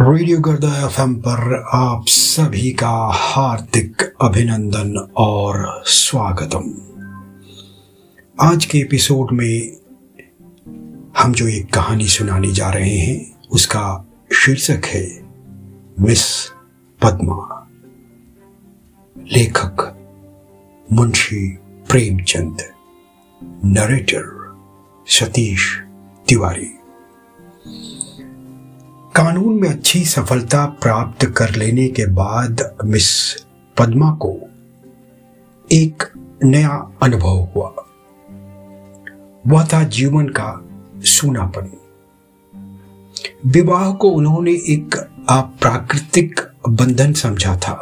Radio गर्दा FM पर आप सभी का हार्दिक अभिनंदन और स्वागतम। आज के एपिसोड में हम जो एक कहानी सुनाने जा रहे हैं उसका शीर्षक है मिस पद्मा, लेखक मुंशी प्रेमचंद, नरेटर सतीश तिवारी। कानून में अच्छी सफलता प्राप्त कर लेने के बाद मिस पद्मा को एक नया अनुभव हुआ। वह था जीवन का सूनापन। विवाह को उन्होंने एक अप्राकृतिक बंधन समझा था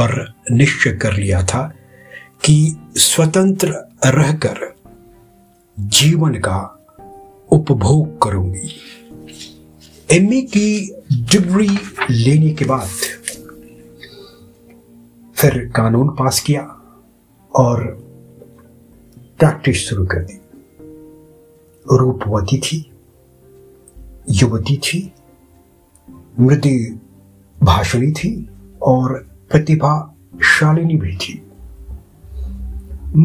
और निश्चय कर लिया था कि स्वतंत्र रहकर जीवन का उपभोग करूंगी। एमए की डिग्री लेने के बाद फिर कानून पास किया और प्रैक्टिस शुरू कर दी। रूपवती थी, युवती थी, मृदु भाषणी थी और प्रतिभाशालिनी भी थी।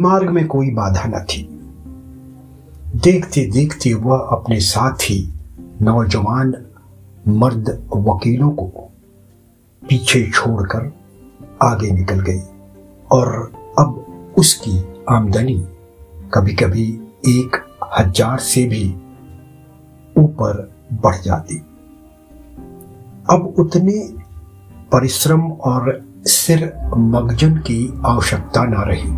मार्ग में कोई बाधा न थी। देखते देखते वह अपने साथ ही नौजवान मर्द वकीलों को पीछे छोड़कर आगे निकल गई और अब उसकी आमदनी कभी कभी 1,000 से भी ऊपर बढ़ जाती। अब उतने परिश्रम और सिर मगजन की आवश्यकता ना रही।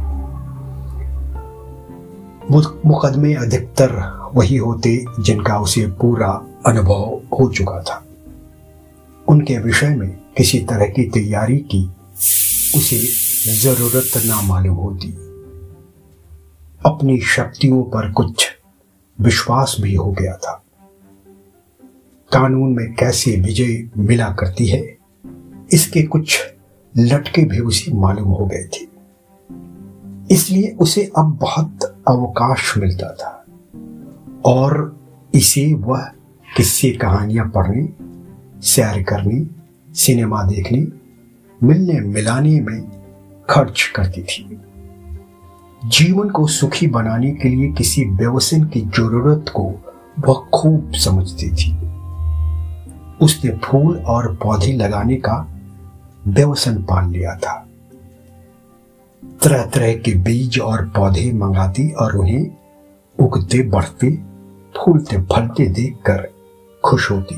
मुकदमे अधिकतर वही होते जिनका उसे पूरा अनुभव हो चुका था। उनके विषय में किसी तरह की तैयारी की उसे जरूरत ना मालूम होती। अपनी शक्तियों पर कुछ विश्वास भी हो गया था। कानून में कैसे विजय मिला करती है, इसके कुछ लटके भी उसे मालूम हो गए थे। इसलिए उसे अब बहुत अवकाश मिलता था और इसे वह किस्से कहानियां पढ़ने, सैर करने, सिनेमा देखने, मिलने मिलाने में खर्च करती थी। जीवन को सुखी बनाने के लिए किसी व्यसन की जरूरत को वह खूब समझती थी। उसने फूल और पौधे लगाने का व्यसन पाल लिया था। तरह तरह के बीज और पौधे मंगाती और उन्हें उगते बढ़ते फूलते फलते देखकर खुश होती।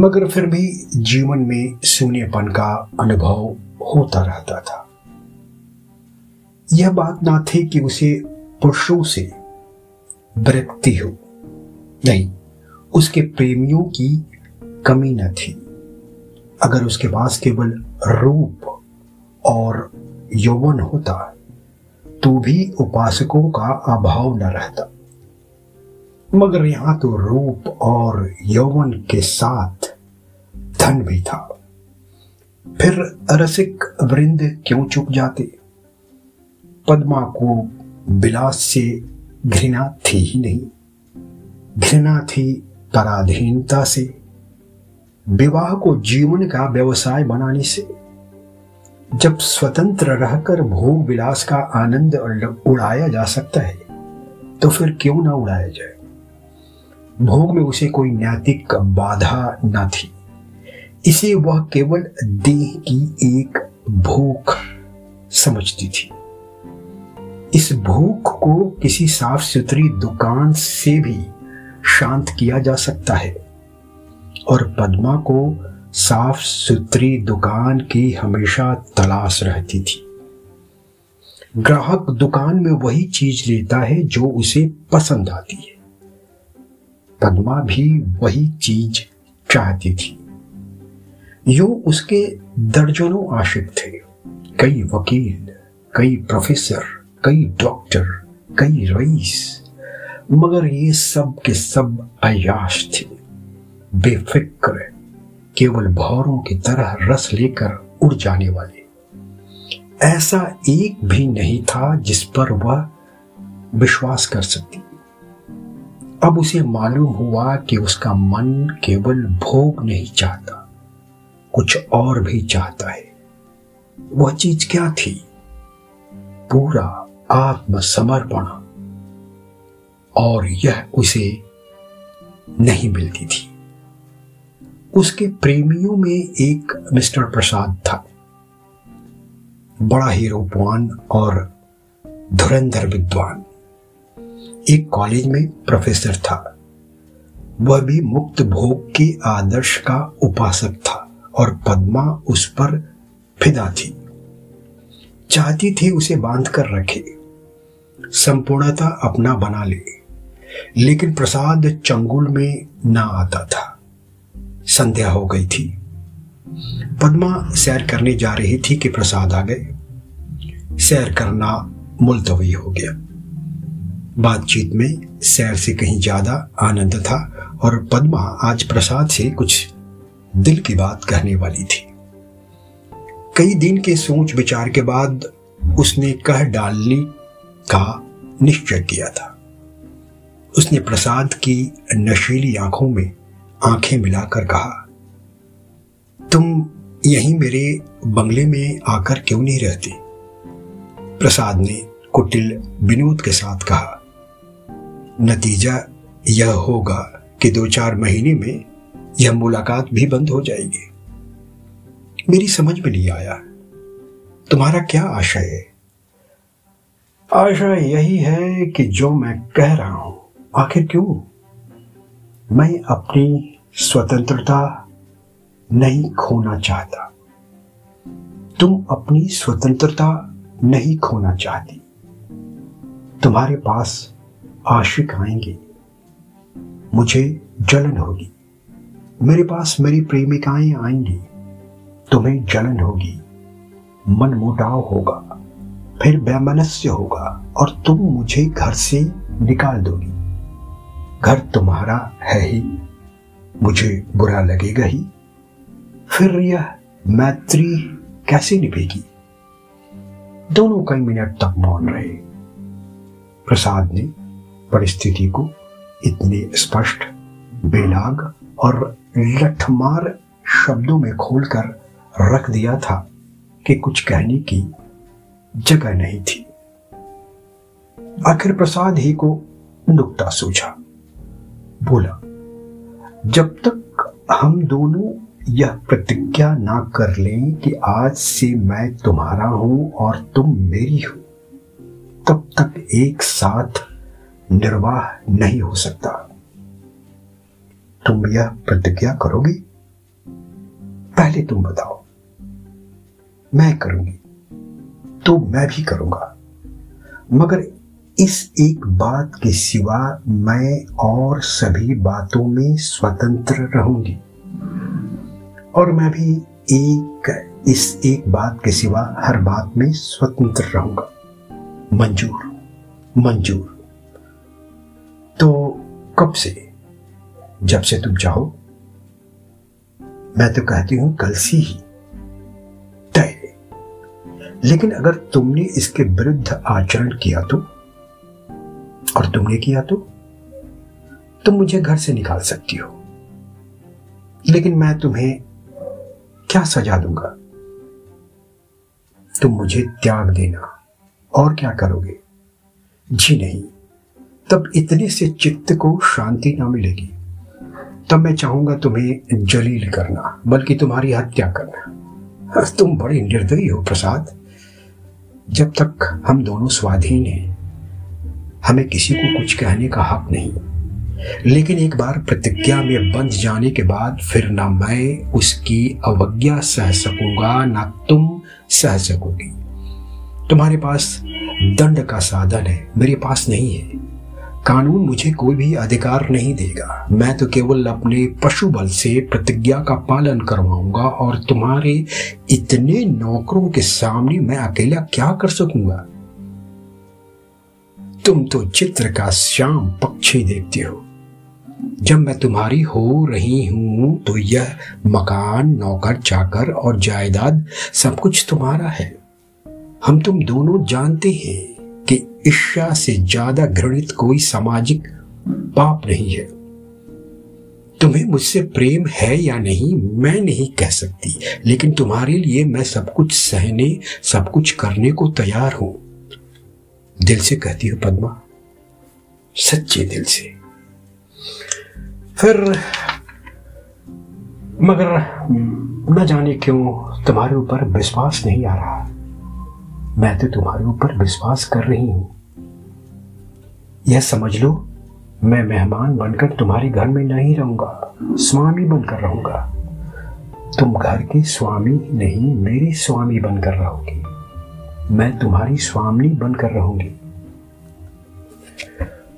मगर फिर भी जीवन में शून्यपन का अनुभव होता रहता था। यह बात ना थी कि उसे पुरुषों से विरक्ति हो, नहीं, उसके प्रेमियों की कमी न थी। अगर उसके पास केवल रूप और यौवन होता तो भी उपासकों का अभाव न रहता। मगर यहां तो रूप और यौवन के साथ धन भी था। फिर रसिक वृंद क्यों चुप जाते? पद्मा को विलास से घृणा थी ही नहीं, घृणा थी पराधीनता से, विवाह को जीवन का व्यवसाय बनाने से। जब स्वतंत्र रहकर भोग विलास का आनंद उड़ाया जा सकता है तो फिर क्यों ना उड़ाया जाए। भोग में उसे कोई नैतिक बाधा न थी। इसे वह केवल देह की एक भूख समझती थी। इस भूख को किसी साफ सुथरी दुकान से भी शांत किया जा सकता है और पद्मा को साफ सुथरी दुकान की हमेशा तलाश रहती थी। ग्राहक दुकान में वही चीज लेता है जो उसे पसंद आती है। पद्मा भी वही चीज चाहती थी। यो उसके दर्जनों आशिक थे, कई वकील, कई प्रोफेसर, कई डॉक्टर, कई रईस, मगर ये सब के सब अय्याश थे, बेफिक्र, केवल भौरों की तरह रस लेकर उड़ जाने वाले। ऐसा एक भी नहीं था जिस पर वह विश्वास कर सकती। अब उसे मालूम हुआ कि उसका मन केवल भोग नहीं चाहता, कुछ और भी चाहता है। वह चीज क्या थी? पूरा आत्मसमर्पण। और यह उसे नहीं मिलती थी। उसके प्रेमियों में एक मिस्टर प्रसाद था, बड़ा ही रूपवान और धुरंधर विद्वान। एक कॉलेज में प्रोफेसर था। वह भी मुक्त भोग के आदर्श का उपासक था और पद्मा उस पर फिदा थी, चाहती थी उसे बांध कर रखे, संपूर्णता अपना बना ले। लेकिन प्रसाद चंगुल में ना आता था। संध्या हो गई थी। पद्मा सैर करने जा रही थी कि प्रसाद आ गए। सैर करना मुल्तवी हो गया। बातचीत में सैर से कहीं ज्यादा आनंद था और पद्मा आज प्रसाद से कुछ दिल की बात कहने वाली थी। कई दिन के सोच विचार के बाद उसने कह डालने का निश्चय किया था। उसने प्रसाद की नशीली आंखों में आंखें मिलाकर कहा, तुम यहीं मेरे बंगले में आकर क्यों नहीं रहती? प्रसाद ने कुटिल विनोद के साथ कहा, नतीजा यह होगा कि 2-4 महीने में यह मुलाकात भी बंद हो जाएगी। मेरी समझ में नहीं आया, तुम्हारा क्या आशय है? आशय यही है कि जो मैं कह रहा हूं, आखिर क्यों? मैं अपनी स्वतंत्रता नहीं खोना चाहता। तुम अपनी स्वतंत्रता नहीं खोना चाहती। तुम्हारे पास आशिक आएंगे, मुझे जलन होगी। मेरे पास मेरी प्रेमिकाएं आएंगी, तुम्हें जलन होगी, मन मुटाव होगा, फिर वैमनस्य होगा और तुम मुझे घर से निकाल दोगी। घर तुम्हारा है ही, मुझे बुरा लगेगा ही। फिर यह मैत्री कैसे निभेगी? दोनों कई मिनट तक मौन रहे। प्रसाद ने परिस्थिति को इतने स्पष्ट, बेलाग और लठमार शब्दों में खोलकर रख दिया था कि कुछ कहने की जगह नहीं थी। आखिर प्रसाद ही को नुक्ता सूझा। बोला, जब तक हम दोनों यह प्रतिज्ञा ना कर लें कि आज से मैं तुम्हारा हूं और तुम मेरी हो, तब तक एक साथ निर्वाह नहीं हो सकता। तुम यह प्रतिज्ञा करोगी? पहले तुम बताओ। मैं करूंगी तो मैं भी करूंगा, मगर इस एक बात के सिवा मैं और सभी बातों में स्वतंत्र रहूंगी, और मैं भी इस एक बात के सिवा हर बात में स्वतंत्र रहूंगा। मंजूर? मंजूर तो कब से? जब से तुम चाहो। मैं तो कहती हूं कल से ही तय। लेकिन अगर तुमने इसके विरुद्ध आचरण किया तो, और तुमने किया तो, तुम मुझे घर से निकाल सकती हो। लेकिन मैं तुम्हें क्या सजा दूंगा? तुम मुझे त्याग देना। और क्या करोगे? जी नहीं, तब इतने से चित्त को शांति ना मिलेगी। तब मैं चाहूंगा तुम्हें जलील करना, बल्कि तुम्हारी हत्या करना। तुम बड़ी निर्दयी हो प्रसाद। जब तक हम दोनों स्वाधीन हैं, हमें किसी को कुछ कहने का हक नहीं। लेकिन एक बार प्रतिज्ञा में बंध जाने के बाद फिर ना मैं उसकी अवज्ञा सह सकूंगा, ना तुम सह सकोगी। तुम्हारे पास दंड का साधन है, मेरे पास नहीं है। कानून मुझे कोई भी अधिकार नहीं देगा। मैं तो केवल अपने पशु बल से प्रतिज्ञा का पालन करवाऊंगा, और तुम्हारे इतने नौकरों के सामने मैं अकेला क्या कर सकूंगा? तुम तो चित्र का श्याम पक्षी देखते हो। जब मैं तुम्हारी हो रही हूं तो यह मकान, नौकर चाकर और जायदाद सब कुछ तुम्हारा है। हम तुम दोनों जानते हैं कि ईर्ष्या से ज्यादा घृणित कोई सामाजिक पाप नहीं है। तुम्हें मुझसे प्रेम है या नहीं मैं नहीं कह सकती, लेकिन तुम्हारे लिए मैं सब कुछ सहने, सब कुछ करने को तैयार हूं। दिल से कहती हूं पद्मा, सच्चे दिल से। फिर मगर न जाने क्यों तुम्हारे ऊपर विश्वास नहीं आ रहा। मैं तो तुम्हारे ऊपर विश्वास कर रही हूं। यह समझ लो मैं मेहमान बनकर तुम्हारे घर में नहीं रहूंगा, स्वामी बनकर रहूंगा। तुम घर के स्वामी नहीं, मेरे स्वामी बनकर रहोगी। मैं तुम्हारी स्वामिनी बनकर रहूंगी।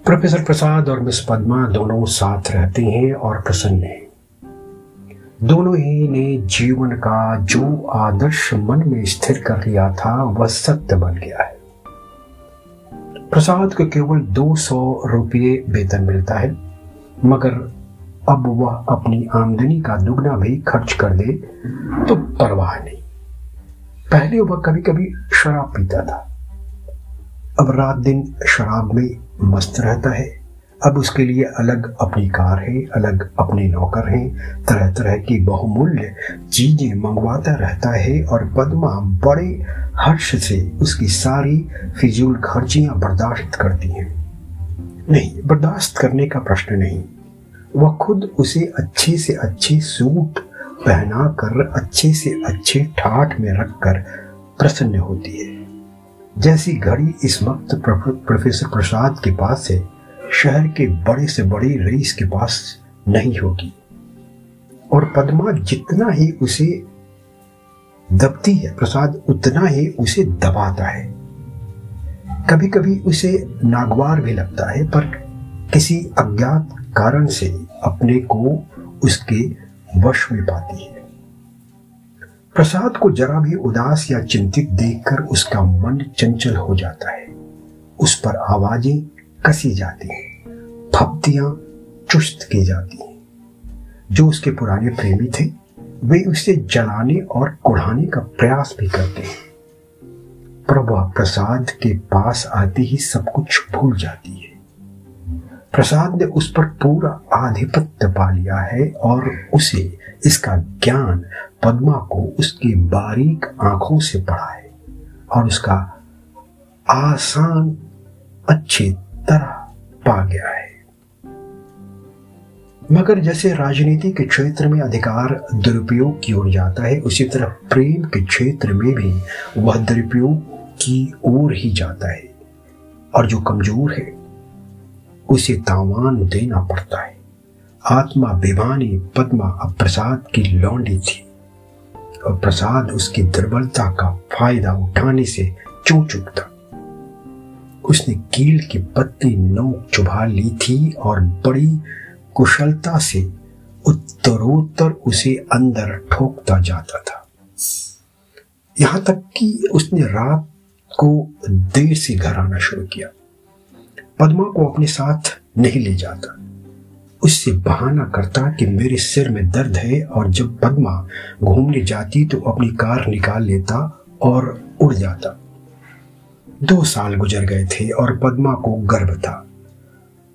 प्रोफेसर प्रसाद और मिस पद्मा दोनों साथ रहते हैं और प्रसन्न हैं। दोनों ही ने जीवन का जो आदर्श मन में स्थिर कर लिया था वह सत्य बन गया है। प्रसाद को केवल 200 रुपये वेतन मिलता है, मगर अब वह अपनी आमदनी का दुगना भी खर्च कर दे तो परवाह नहीं। पहले वह कभी कभी शराब पीता था, अब रात दिन शराब में मस्त रहता है। अब उसके लिए अलग अपनी कार है, अलग अपने नौकर हैं, तरह तरह की बहुमूल्य चीजें मंगवाता रहता है और पद्मा बड़े हर्ष से उसकी सारी फिजूल खर्चियां बर्दाश्त करती हैं। नहीं, बर्दाश्त करने का प्रश्न नहीं, वह खुद उसे अच्छे से अच्छे सूट पहना कर, अच्छे से अच्छे ठाठ में रखकर प्रसन्न होती है। जैसी घड़ी इस वक्त प्रोफेसर प्रसाद के पास है, शहर के बड़े से बड़े रईस के पास नहीं होगी। और पद्मा जितना ही उसे दबती है, प्रसाद उतना ही उसे दबाता है। कभी कभी उसे नागवार भी लगता है, पर किसी अज्ञात कारण से अपने को उसके वश में पाती है। प्रसाद को जरा भी उदास या चिंतित देखकर उसका मन चंचल हो जाता है। उस पर आवाजें कसी जाती हैं, फब्तियां चुस्त की जाती हैं। जो उसके पुराने प्रेमी थे वे उसे जलाने और कुढ़ाने का प्रयास भी करते हैं, पर वह प्रसाद के पास आते ही सब कुछ भूल जाती है। प्रसाद ने उस पर पूरा आधिपत्य पा लिया है और उसे इसका ज्ञान पद्मा को उसकी बारीक आंखों से पड़ा है और उसका आसान अच्छे तरह पा गया है। मगर जैसे राजनीति के क्षेत्र में अधिकार दुरुपयोग की ओर जाता है, उसी तरह प्रेम के क्षेत्र में भी वह दुरुपयोग की ओर ही जाता है और जो कमजोर है उसे तावान देना पड़ता है। आत्मा बेबानी पद्मा अब प्रसाद की लौंडी थी और प्रसाद उसकी दुर्बलता का फायदा उठाने से चूं चुकता। उसने कील की पत्ती नोक चुभा ली थी और बड़ी कुशलता से उत्तरोत्तर उसे अंदर ठोकता जाता था। यहां तक कि उसने रात को देर से घर आना शुरू किया। पद्मा को अपने साथ नहीं ले जाता, उससे बहाना करता कि मेरे सिर में दर्द है, और जब पद्मा घूमने जाती तो अपनी कार निकाल लेता और उड़ जाता। 2 साल गुजर गए थे और पद्मा को गर्व था।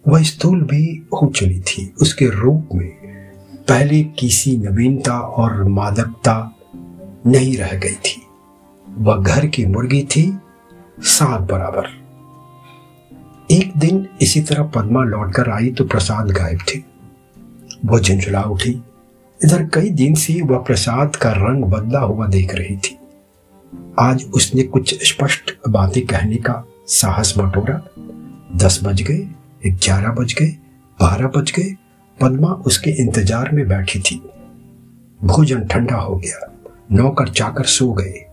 वह स्थूल भी हो चली थी। उसके रूप में पहले किसी नवीनता और मादकता नहीं रह गई थी। वह घर की मुर्गी थी, सांप बराबर। एक दिन इसी तरह पद्मा लौटकर आई तो प्रसाद गायब थे। वह झुंझुला उठी। इधर कई दिन से वह प्रसाद का रंग बदला हुआ देख रही थी। आज उसने कुछ स्पष्ट बातें कहने का साहस बटोरा। 10 बज गए, 11 बज गए, 12 बज गए। पद्मा उसके इंतजार में बैठी थी। भोजन ठंडा हो गया, नौकर चाकर सो गए।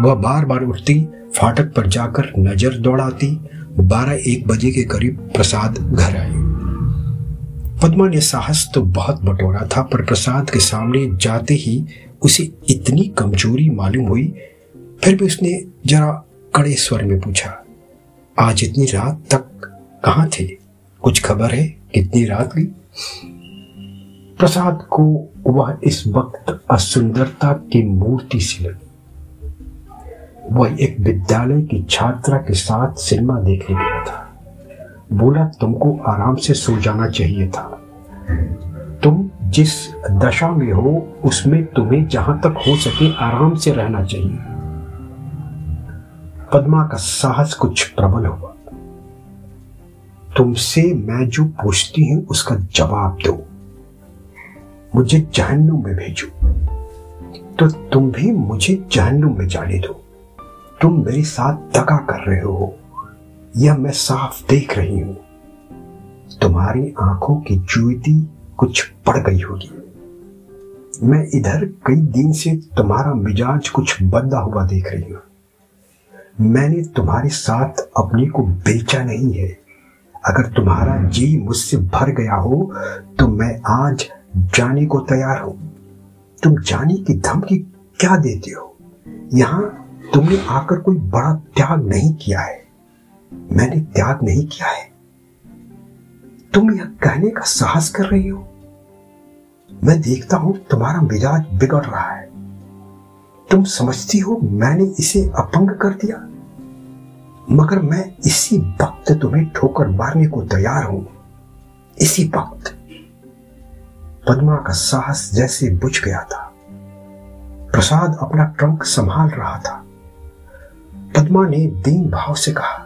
वह बार बार उठती, फाटक पर जाकर नजर दौड़ाती। 12-1 बजे के करीब प्रसाद घर आए। पद्मा ने साहस तो बहुत बटोरा था, पर प्रसाद के सामने जाते ही उसे इतनी कमजोरी मालूम हुई। फिर भी उसने जरा कड़े स्वर में पूछा, आज इतनी रात तक कहाँ थे? कुछ खबर है, कितनी रात गई? प्रसाद को वह इस वक्त असुंदरता की मूर्ति सी लगी। वह एक विद्यालय की छात्रा के साथ सिनेमा देखने गया था। बोला, तुमको आराम से सो जाना चाहिए था। तुम जिस दशा में हो उसमें तुम्हें जहां तक हो सके आराम से रहना चाहिए। पद्मा का साहस कुछ प्रबल हुआ। तुमसे मैं जो पूछती हूं उसका जवाब दो, मुझे जहन्नुम में भेजो तो तुम भी मुझे जहन्नुम में जाने दो। तुम मेरे साथ दगा कर रहे हो, यह मैं साफ देख रही हूं। तुम्हारी आंखों की ज्योति कुछ बढ़ गई होगी। मैं इधर कई दिन से तुम्हारा मिजाज कुछ बदला हुआ देख रही हूं। मैंने तुम्हारे साथ अपने को बेचा नहीं है। अगर तुम्हारा जी मुझसे भर गया हो तो मैं आज जाने को तैयार हूं। तुम जाने की धमकी क्या देते हो? यहां तुमने आकर कोई बड़ा त्याग नहीं किया है। मैंने त्याग नहीं किया है। तुम यह कहने का साहस कर रही हो? मैं देखता हूं तुम्हारा मिजाज बिगड़ रहा है। तुम समझती हो मैंने इसे अपंग कर दिया, मगर मैं इसी वक्त तुम्हें ठोकर मारने को तैयार हूं, इसी वक्त। पद्मा का साहस जैसे बुझ गया था। प्रसाद अपना ट्रंक संभाल रहा था। पद्मा ने दीन भाव से कहा,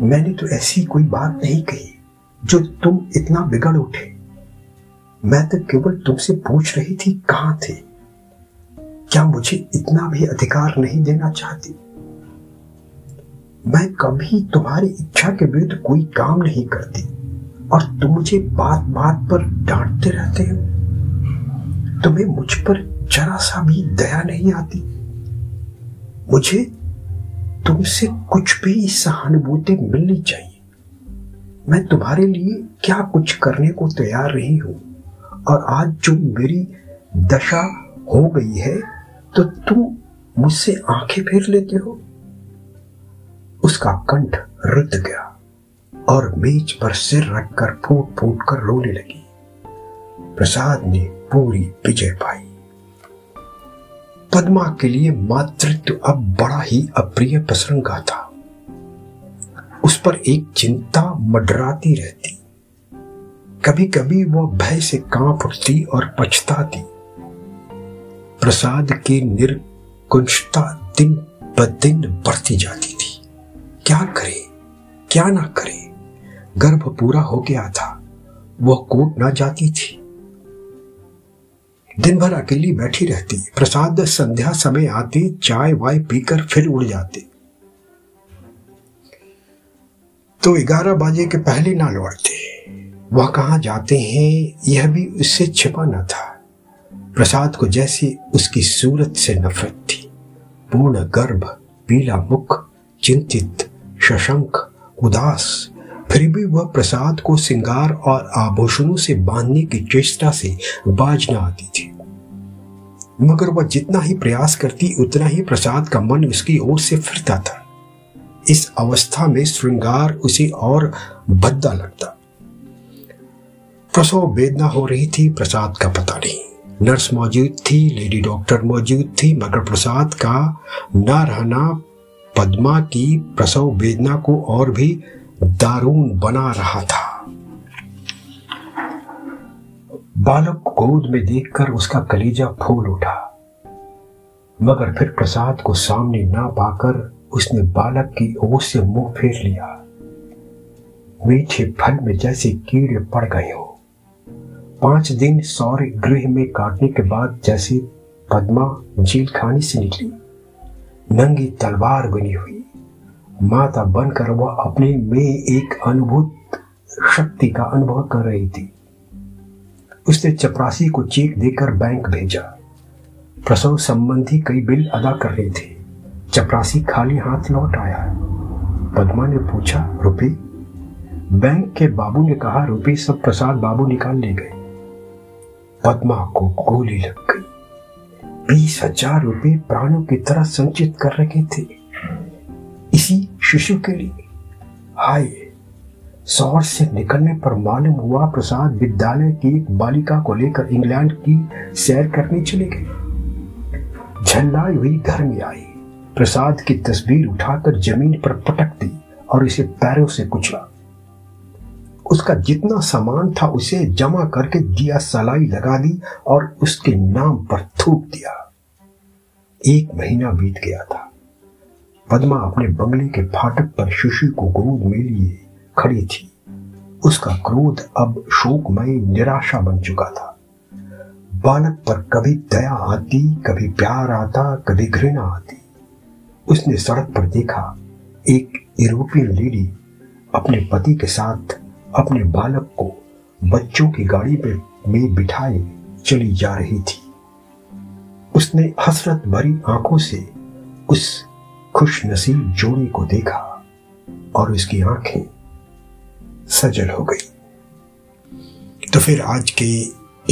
मैंने तो ऐसी कोई बात नहीं कही जो तुम इतना बिगड़ उठे। मैं तो केवल तुमसे पूछ रही थी कहां थे। क्या मुझे इतना भी अधिकार नहीं देना चाहती? मैं कभी तुम्हारी इच्छा के विरुद्ध कोई काम नहीं करती और तुम मुझे बात बात पर डांटते रहते हो। तुम्हें मुझ पर जरा सा भी दया नहीं आती। मुझे तुमसे कुछ भी सहानुभूति मिलनी चाहिए। मैं तुम्हारे लिए क्या कुछ करने को तैयार रही हूं और आज जो मेरी दशा हो गई है तो तुम मुझसे आंखें फेर लेते हो। उसका कंठ रुद्ध गया और मेज पर सिर रखकर फूट फूट कर रोने लगी। प्रसाद ने पूरी विजय पाई। पद्मा के लिए मातृत्व अब बड़ा ही अप्रिय प्रसंगा था। उस पर एक चिंता मडराती रहती। कभी कभी वह भय से कांप उठती और पछताती। प्रसाद की निर्कुंजता दिन ब दिन बढ़ती जाती थी। क्या करे क्या ना करे। गर्भ पूरा हो गया था, वह कोट ना जाती थी। दिन भर अकेली बैठी रहती। प्रसाद संध्या समय आते चाय वाय पीकर फिर उड़ जाते तो 11 बजे के पहले ना लौटते। वह कहां जाते हैं यह भी उससे छिपा न था। प्रसाद को जैसी उसकी सूरत से नफरत थी। पूर्ण गर्भ, पीला मुख, चिंतित, शशंक, उदास, फिर भी वह प्रसाद को सिंगार और आभूषणों से बांधने की चेष्टा से बाज न आती थी। मगर वह जितना ही प्रयास करती उतना ही प्रसाद का मन उसकी ओर से फिरता था। इस अवस्था में श्रृंगार उसे और भद्दा लगता। प्रसव वेदना हो रही थी, प्रसाद का पता नहीं। नर्स मौजूद थी, लेडी डॉक्टर मौजूद थी, मगर प्रसाद का ना रहना पद्मा की प्रसव वेदना को और भी दारुण बना रहा था। बालक को गोद में देखकर उसका कलेजा फूल उठा, मगर फिर प्रसाद को सामने ना पाकर उसने बालक की ओर से मुंह फेर लिया। मीठे फल में जैसे कीड़े पड़ गए हो। 5 दिन सौर्य गृह में काटने के बाद जैसे पद्मा जेल खाने से निकली, नंगी तलवार बनी हुई माता बनकर वह अपने में एक अनुभूत शक्ति का अनुभव कर रही थी। उसने चपरासी को चेक देकर बैंक भेजा। प्रसव संबंधी कई बिल अदा कर रहे थे। चपरासी खाली हाथ लौट आया। पद्मा ने पूछा, रुपये? बैंक के बाबू ने कहा, रुपये सब प्रसाद बाबू निकाल ले गए। पद्मा को गोली लग गई। 20,000 रुपये प्राणों की तरह संचित कर रखे थे इसी शिशु के लिए। हाय, शौर से निकलने पर मालूम हुआ प्रसाद विद्यालय की एक बालिका को लेकर इंग्लैंड की सैर करने चले गए। झल्लाई हुई घर में आई। प्रसाद की तस्वीर उठाकर जमीन पर पटक दी और इसे पैरों से कुचला। उसका जितना सामान था उसे जमा करके दिया सलाई लगा दी और उसके नाम पर थूक दिया। 1 महीना बीत गया था। पद्मा अपने बंगले के फाटक पर शिशु को गोद में लिए खड़ी थी। उसका क्रोध अब शोकमय निराशा बन चुका था। बालक पर कभी दया आती, कभी प्यार आता, कभी घृणा आती। उसने सड़क पर देखा, एक यूरोपियन लेडी अपने पति के साथ अपने बालक को बच्चों की गाड़ी में बिठाए चली जा रही थी। उसने हसरत भरी आंखों से उस खुशनसीब जोड़ी को देखा और उसकी आंखें सजल हो गई। तो फिर आज के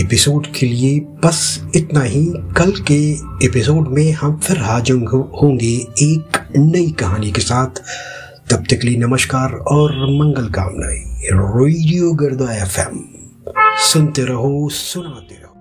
एपिसोड के लिए बस इतना ही। कल के एपिसोड में हम फिर हाजिर होंगे एक नई कहानी के साथ। तब तक के लिए नमस्कार और मंगल कामनाएं। रेडियो गर्दा एफएम सुनते रहो, सुनाते रहो।